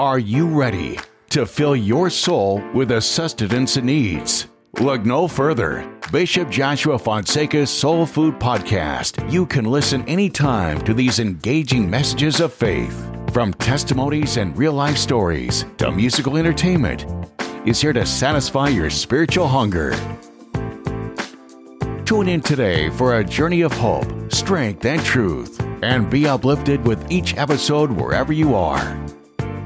Are you ready to fill your soul with the sustenance it needs? Look no further. Bishop Joshua Fonseca's Soul Food Podcast. You can listen anytime to these engaging messages of faith. From testimonies and real-life stories to musical entertainment, is here to satisfy your spiritual hunger. Tune in today for a journey of hope, strength, and truth, and be uplifted with each episode wherever you are.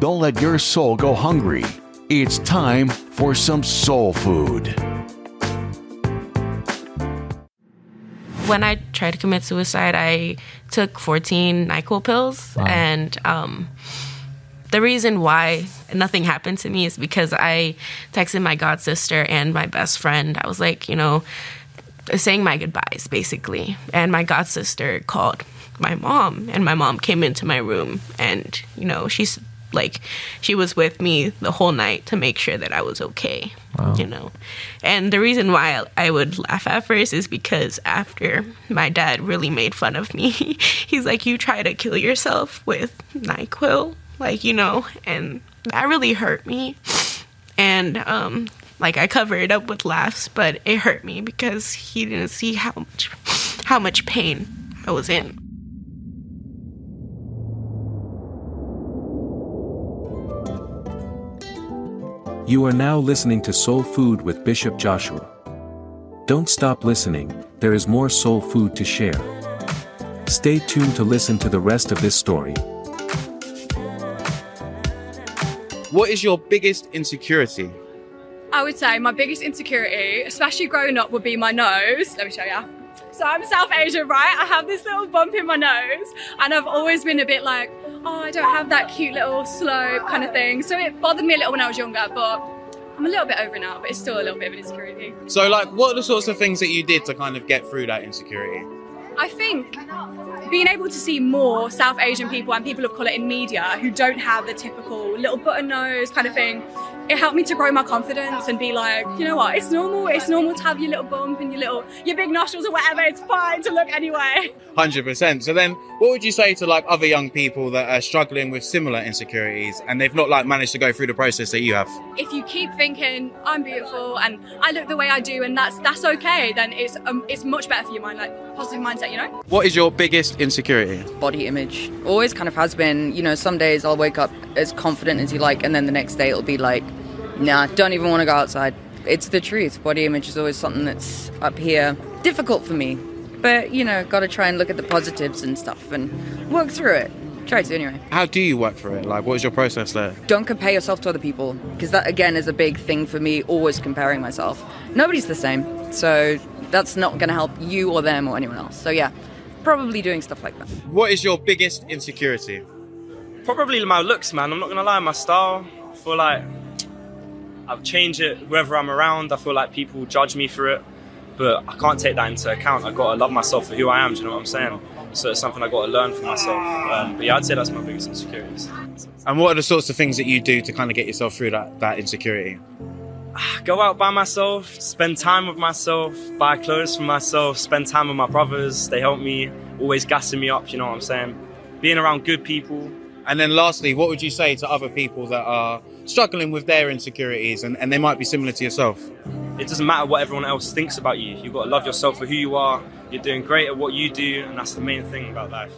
Don't let your soul go hungry. It's time for some soul food. When I tried to commit suicide, I took 14 NyQuil pills. Wow. And the reason why nothing happened to me is because I texted my god sister and my best friend. I was like, you know, saying my goodbyes, basically. And my god sister called my mom, and my mom came into my room, and, you know, she's like, she was with me the whole night to make sure that I was okay. Wow. You know. And the reason why I would laugh at first is because after, my dad really made fun of me. He's like, you try to kill yourself with NyQuil, like, you know, and that really hurt me. And like, I covered it up with laughs, but it hurt me because he didn't see how much pain I was in. You are now listening to Soul Food with Bishop Joshua. Don't stop listening, there is more soul food to share. Stay tuned to listen to the rest of this story. What is your biggest insecurity? I would say my biggest insecurity, especially growing up, would be my nose. Let me show you. So I'm South Asian, right? I have this little bump in my nose, and I've always been a bit like, oh, I don't have that cute little slope kind of thing. So it bothered me a little when I was younger, but I'm a little bit over now, but it's still a little bit of an insecurity. So, like, what are the sorts of things that you did to kind of get through that insecurity? I think being able to see more South Asian people and people of colour in media who don't have the typical little button nose kind of thing, it helped me to grow my confidence and be like, you know what, it's normal to have your little bump and your big nostrils or whatever, it's fine to look anyway. 100%. So then what would you say to like other young people that are struggling with similar insecurities and they've not like managed to go through the process that you have? If you keep thinking, I'm beautiful and I look the way I do and that's okay, then it's much better for your mind, like positive mindset, you know? What is your biggest insecurity? Body image. Always kind of has been, you know, some days I'll wake up as confident as you like and then the next day it'll be like, nah, don't even want to go outside. It's the truth. Body image is always something that's up here. Difficult for me. But, you know, got to try and look at the positives and stuff and work through it. Try to anyway. How do you work through it? Like, what is your process there? Don't compare yourself to other people. Because that, again, is a big thing for me, always comparing myself. Nobody's the same. So that's not going to help you or them or anyone else. So, yeah, probably doing stuff like that. What is your biggest insecurity? Probably my looks, man. I'm not going to lie. My style. I feel like I'll change it wherever I'm around. I feel like people judge me for it, but I can't take that into account. I've got to love myself for who I am, do you know what I'm saying? So it's something I've got to learn for myself. But yeah, I'd say that's my biggest insecurities. And what are the sorts of things that you do to kind of get yourself through that insecurity? Go out by myself, spend time with myself, buy clothes for myself, spend time with my brothers. They help me, always gassing me up, you know what I'm saying? Being around good people. And then lastly, what would you say to other people that are struggling with their insecurities and they might be similar to yourself? It doesn't matter what everyone else thinks about you. You've got to love yourself for who you are. You're doing great at what you do, and that's the main thing about life.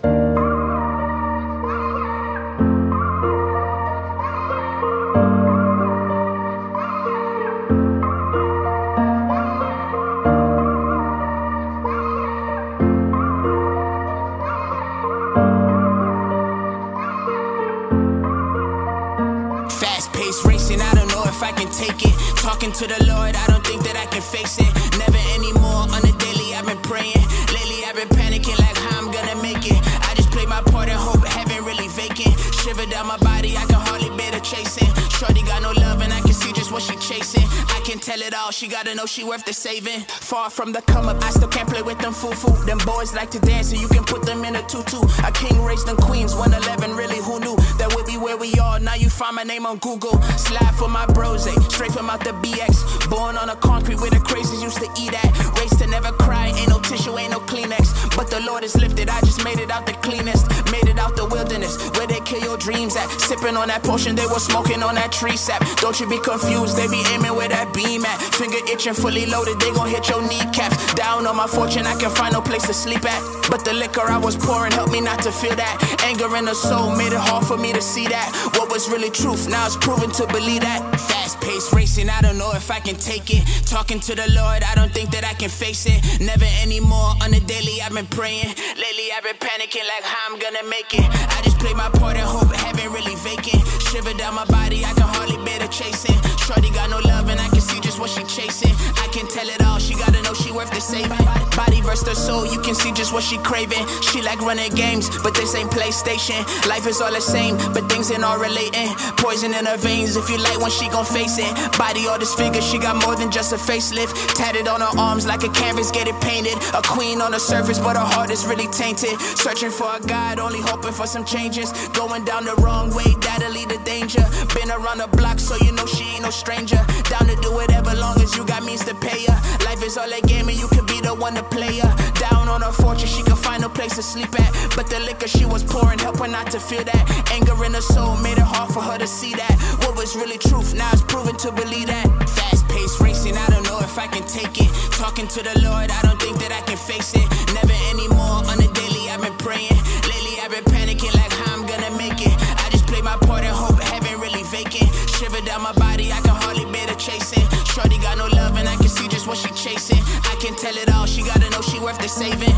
Take it, talking to the Lord, I don't think that I can face it, never anymore, on the daily I've been praying, lately I've been panicking like how I'm gonna make it, I just play my part and hope heaven really vacant, shiver down my body, I can hardly bear the chasing, shorty got no love and I can see just what she chasing, I can tell it all, she gotta know she worth the saving, far from the come up, I still can't play with them foo-foo, them boys like to dance and you can put them in a tutu, a king raised in Queens, 111 really who knew, that would be where we are, now you find my name on Google, slide for my bros, straight from out the BX, born on a concrete where the crazies used to eat at, raised to never cry, ain't no tissue, ain't no Kleenex, but the Lord is lifted, I just made it out the cleanest, made it out the wilderness, where they kill your dreams at, sipping on that potion, they was smoking on that tree sap. Don't you be confused, they be aiming where that beam at. Finger itching, fully loaded, they gon' hit your kneecaps. Down on my fortune, I can find no place to sleep at. But the liquor I was pouring helped me not to feel that. Anger in the soul made it hard for me to see that. What was really truth, now it's proven to believe that. Fast paced racing, I don't know if I can take it. Talking to the Lord, I don't think that I can face it. Never anymore, on the daily I've been praying. Lately I've been panicking like how I'm gonna make it. I just play my part and hope heaven really vacant. Shiver down my body, I can hardly bear the chasing. Shorty got no love and I can see just what she chasing. I can tell it all, she gotta know she worth the saving. Body versus her soul, you can see just what she craving. She like running games, but this ain't PlayStation. Life is all the same, but things ain't all relating. Poison in her veins, if you like one, she gon' face it. Body all disfigured, she got more than just a facelift. Tatted on her arms like a canvas, get it painted. A queen on the surface, but her heart is really tainted. Searching for a guide, only hoping for some changes. Going down the wrong way, that'll lead to danger. Been around the block, so you know she ain't no stranger. Down to do whatever, long as you got means to pay her. Life is all a game and you can be the one to play her. Down on her fortune, she could find no place to sleep at. But the liquor she was pouring helped her not to feel that. Anger in her soul made it hard for her to see that. What was really truth, now it's proven to believe that. Fast paced racing, I don't know if I can take it. Talking to the Lord, I don't think that I can face it. Never anymore, on the daily I've been praying. Lately I've been panicking like how I'm gonna make it. I just play my part and hope heaven really vacant. Shiver down my body, I can hardly bear the chasing. Shorty got no love and I can see just what she chasing. I can tell it all, she gotta know she worth the saving.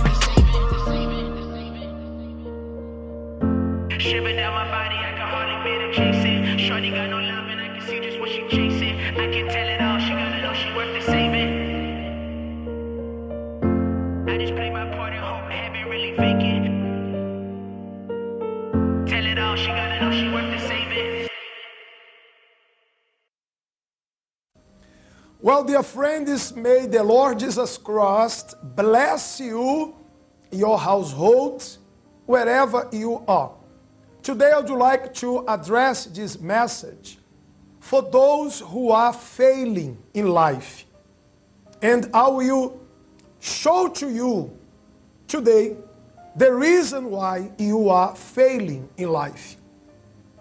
Shiver down my body, I can hardly bear the chasing. Shorty got no love and I can see just what she chasing. I can tell it all, she gotta know she worth the saving. I just play my part and hope heaven really vacant. Tell it all, she gotta know she worth the saving. Well, dear friends, may the Lord Jesus Christ bless you, your household, wherever you are. Today I would like to address this message for those who are failing in life. And I will show to you today the reason why you are failing in life.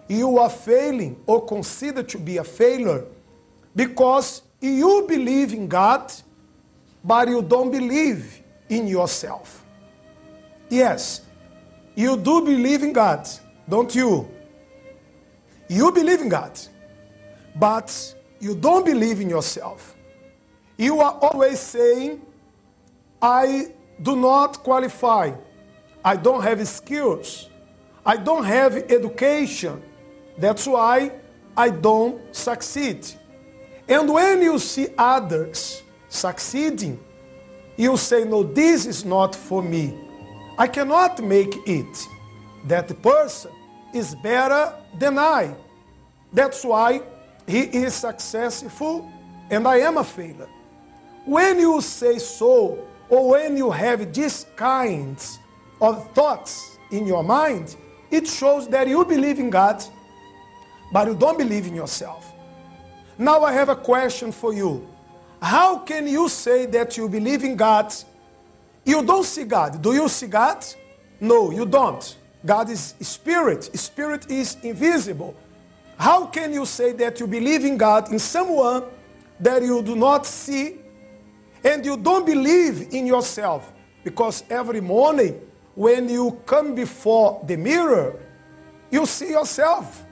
You are failing or considered to be a failure because you believe in God, but you don't believe in yourself. Yes, you do believe in God, don't you? You believe in God, but you don't believe in yourself. You are always saying, I do not qualify. I don't have skills. I don't have education. That's why I don't succeed. And when you see others succeeding, you say, no, this is not for me. I cannot make it. That person is better than I. That's why he is successful and I am a failure. When you say so, or when you have these kinds of thoughts in your mind, it shows that you believe in God, but you don't believe in yourself. Now I have a question for you. How can you say that you believe in God? You don't see God. Do you see God? No, you don't. God is spirit. Spirit is invisible. How can you say that you believe in God, in someone that you do not see, and you don't believe in yourself? Because every morning, when you come before the mirror, you see yourself.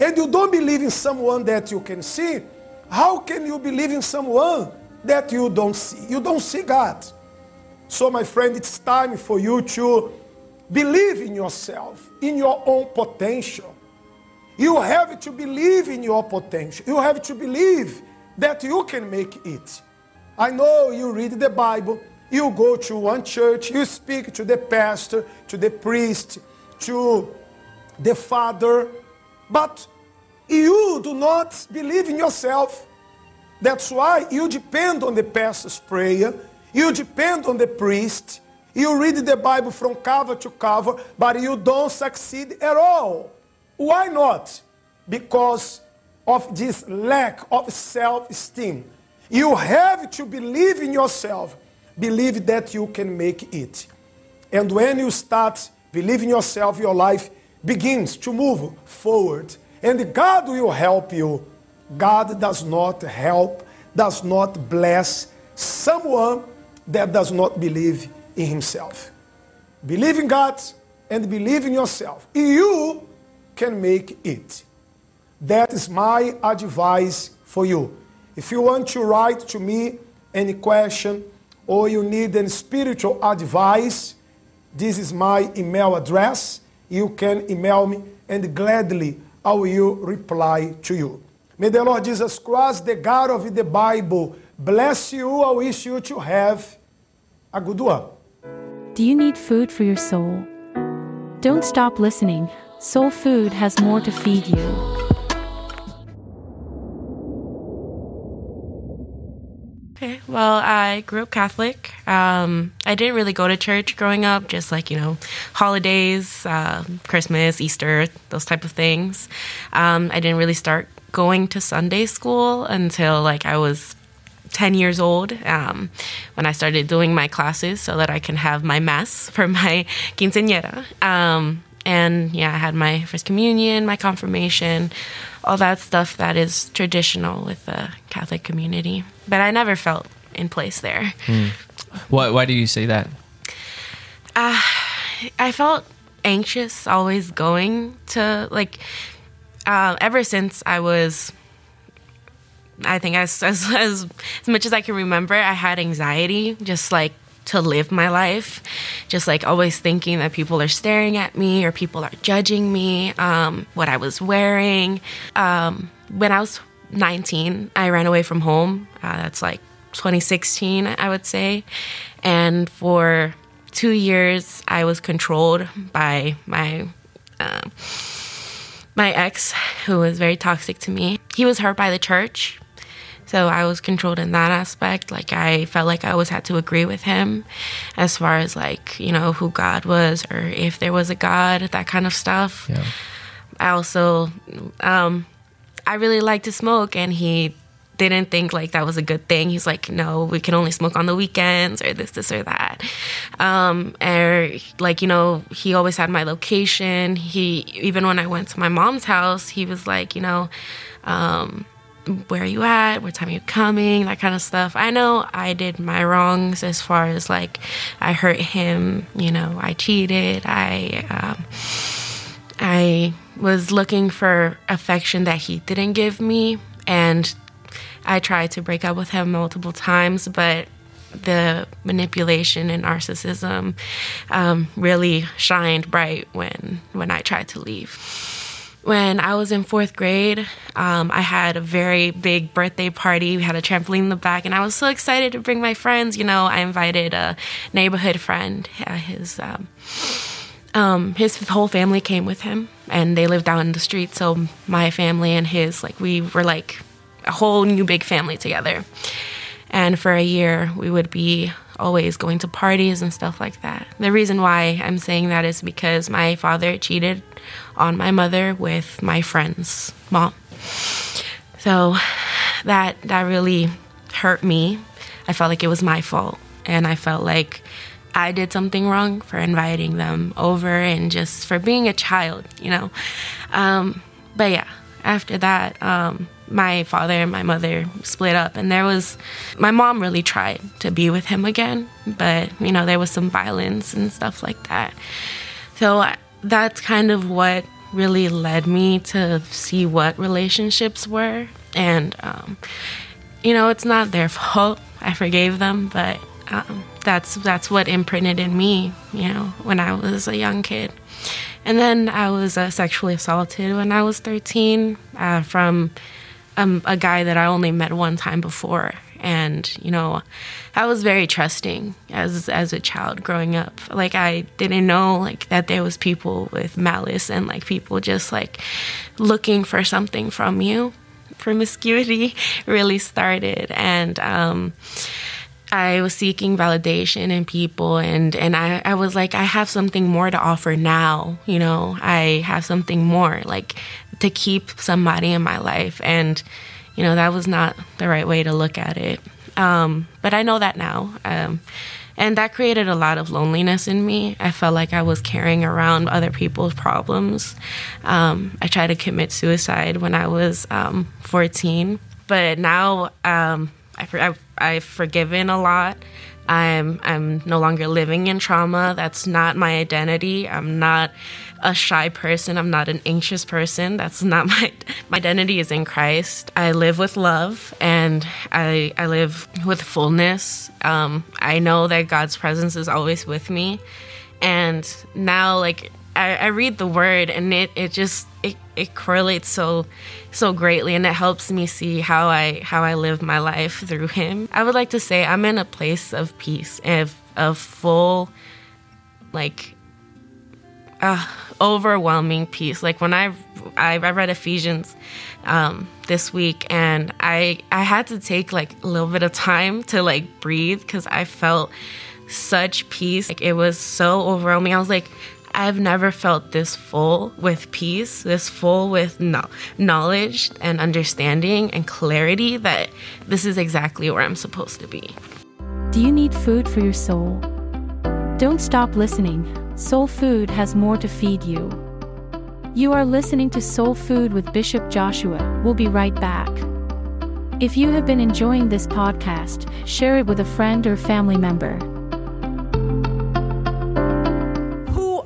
And you don't believe in someone that you can see. How can you believe in someone that you don't see? You don't see God. So, my friend, it's time for you to believe in yourself, in your own potential. You have to believe in your potential. You have to believe that you can make it. I know you read the Bible. You go to one church, you speak to the pastor, to the priest, to the father, but you do not believe in yourself. That's why you depend on the pastor's prayer, you depend on the priest, you read the Bible from cover to cover, but you don't succeed at all. Why not? Because of this lack of self-esteem. You have to believe in yourself. Believe that you can make it. And when you start believing yourself, your life begins to move forward, and God will help you. God does not help, does not bless someone that does not believe in himself. Believe in God and believe in yourself. You can make it. That is my advice for you. If you want to write to me any question or you need any spiritual advice, this is my email address. You can email me and gladly I will reply to you. May the Lord Jesus Christ, the God of the Bible, bless you. I wish you to have a good one. Do you need food for your soul? Don't stop listening. Soul Food has more to feed you. Okay, well, I grew up Catholic. I didn't really go to church growing up, just like, holidays, Christmas, Easter, those type of things. I didn't really start going to Sunday school until I was 10 years old when I started doing my classes so that I can have my mass for my quinceañera. And yeah, I had my first communion, my confirmation, all that stuff that is traditional with the Catholic community. But I never felt in place there. Mm. Why do you say that? I felt anxious always going to, ever since I was... I think as much as I can remember, I had anxiety, just to live my life, just always thinking that people are staring at me or people are judging me, what I was wearing. When I was 19, I ran away from home. That's 2016, I would say. And for 2 years, I was controlled by my ex, who was very toxic to me. He was hurt by the church. So I was controlled in that aspect. I felt like I always had to agree with him as far as who God was or if there was a God, that kind of stuff. Yeah. I also, I really liked to smoke, and he didn't think that was a good thing. He's like, no, we can only smoke on the weekends or this or that. He always had my location. Even when I went to my mom's house, he was where are you at? What time are you coming? That kind of stuff. I know I did my wrongs as far as I hurt him. I cheated. I was looking for affection that he didn't give me, and I tried to break up with him multiple times, but the manipulation and narcissism really shined bright when I tried to leave. When I was in fourth grade, I had a very big birthday party. We had a trampoline in the back, and I was so excited to bring my friends. I invited a neighborhood friend. His whole family came with him, and they lived down in the street. So my family and his, we were a whole new big family together. And for a year, we would be always going to parties and stuff like that. The reason why I'm saying that is because my father cheated on my mother with my friend's mom. So that really hurt me. I felt like it was my fault. And I felt like I did something wrong for inviting them over and just for being a child, But yeah, after that, my father and my mother split up, and my mom really tried to be with him again, but there was some violence and stuff like that. So that's kind of what really led me to see what relationships were, and it's not their fault. I forgave them, but that's what imprinted in me, when I was a young kid. And then I was sexually assaulted when I was 13 from a guy that I only met one time before. And, I was very trusting as a child growing up. I didn't know, that there was people with malice and, people just, looking for something from you. Promiscuity really started. And I was seeking validation in people. And I was I have something more to offer now. I have something more, to keep somebody in my life. And, that was not the right way to look at it. But I know that now. And that created a lot of loneliness in me. I felt like I was carrying around other people's problems. I tried to commit suicide when I was 14. But now I've forgiven a lot. I'm no longer living in trauma. That's not my identity. I'm not a shy person. I'm not an anxious person. That's not my identity is in Christ. I live with love, and I live with fullness. I know that God's presence is always with me. And now, like, I read the word, and it just correlates so greatly, and it helps me see how I live my life through him. I would like to say I'm in a place of peace, of full, like, overwhelming peace. Like, when I read Ephesians this week, and I had to take, like, a little bit of time to, like, breathe, because I felt such peace. Like, it was so overwhelming. I was like, I've never felt this full with peace, this full with knowledge and understanding and clarity that this is exactly where I'm supposed to be. Do you need food for your soul? Don't stop listening. Soul Food has more to feed you. You are listening to Soul Food with Bishop Joshua. We'll be right back. If you have been enjoying this podcast, share it with a friend or family member.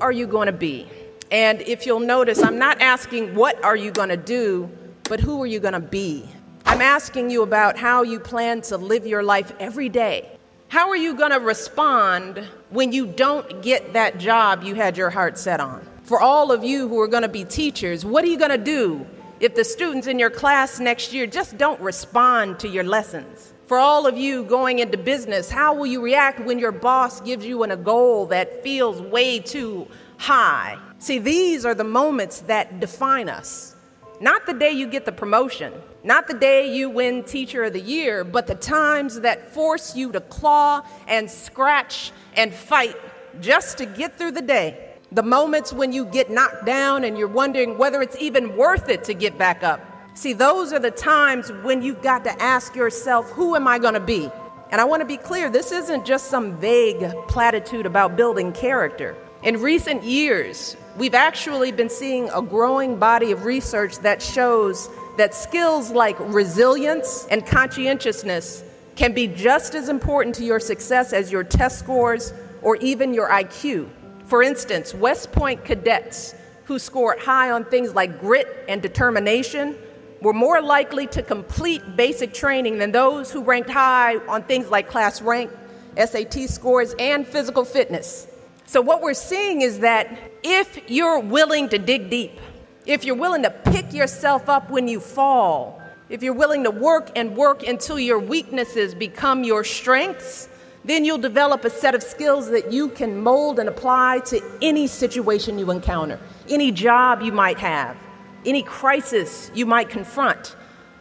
Are you going to be? And if you'll notice, I'm not asking what are you going to do, but who are you going to be? I'm asking you about how you plan to live your life every day. How are you going to respond when you don't get that job you had your heart set on? For all of you who are going to be teachers, what are you going to do if the students in your class next year just don't respond to your lessons? For all of you going into business, how will you react when your boss gives you a goal that feels way too high? See, these are the moments that define us. Not the day you get the promotion, not the day you win Teacher of the Year, but the times that force you to claw and scratch and fight just to get through the day. The moments when you get knocked down and you're wondering whether it's even worth it to get back up. See, those are the times when you've got to ask yourself, who am I going to be? And I want to be clear, this isn't just some vague platitude about building character. In recent years, we've actually been seeing a growing body of research that shows that skills like resilience and conscientiousness can be just as important to your success as your test scores or even your IQ. For instance, West Point cadets who scored high on things like grit and determination were more likely to complete basic training than those who ranked high on things like class rank, SAT scores, and physical fitness. So what we're seeing is that if you're willing to dig deep, if you're willing to pick yourself up when you fall, if you're willing to work and work until your weaknesses become your strengths, then you'll develop a set of skills that you can mold and apply to any situation you encounter, any job you might have, any crisis you might confront,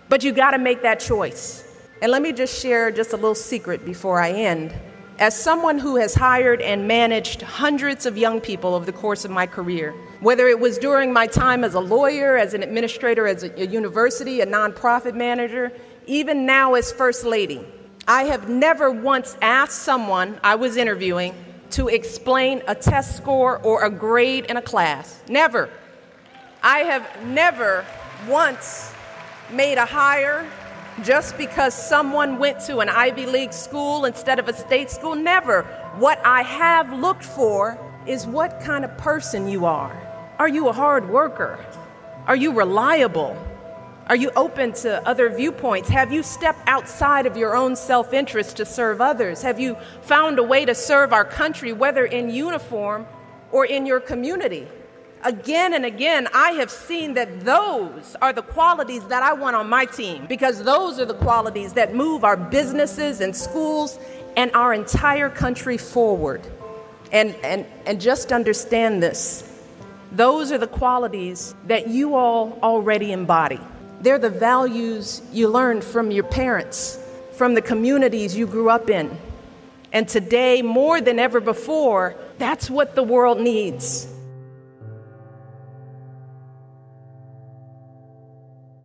but you gotta make that choice. And let me just share just a little secret before I end. As someone who has hired and managed hundreds of young people over the course of my career, whether it was during my time as a lawyer, as an administrator, as a university, a nonprofit manager, even now as First Lady, I have never once asked someone I was interviewing to explain a test score or a grade in a class. Never. I have never once made a hire just because someone went to an Ivy League school instead of a state school. Never. What I have looked for is what kind of person you are. Are you a hard worker? Are you reliable? Are you open to other viewpoints? Have you stepped outside of your own self-interest to serve others? Have you found a way to serve our country, whether in uniform or in your community? Again and again, I have seen that those are the qualities that I want on my team, because those are the qualities that move our businesses and schools and our entire country forward. And just understand this. Those are the qualities that you all already embody. They're the values you learned from your parents, from the communities you grew up in. And today, more than ever before, that's what the world needs.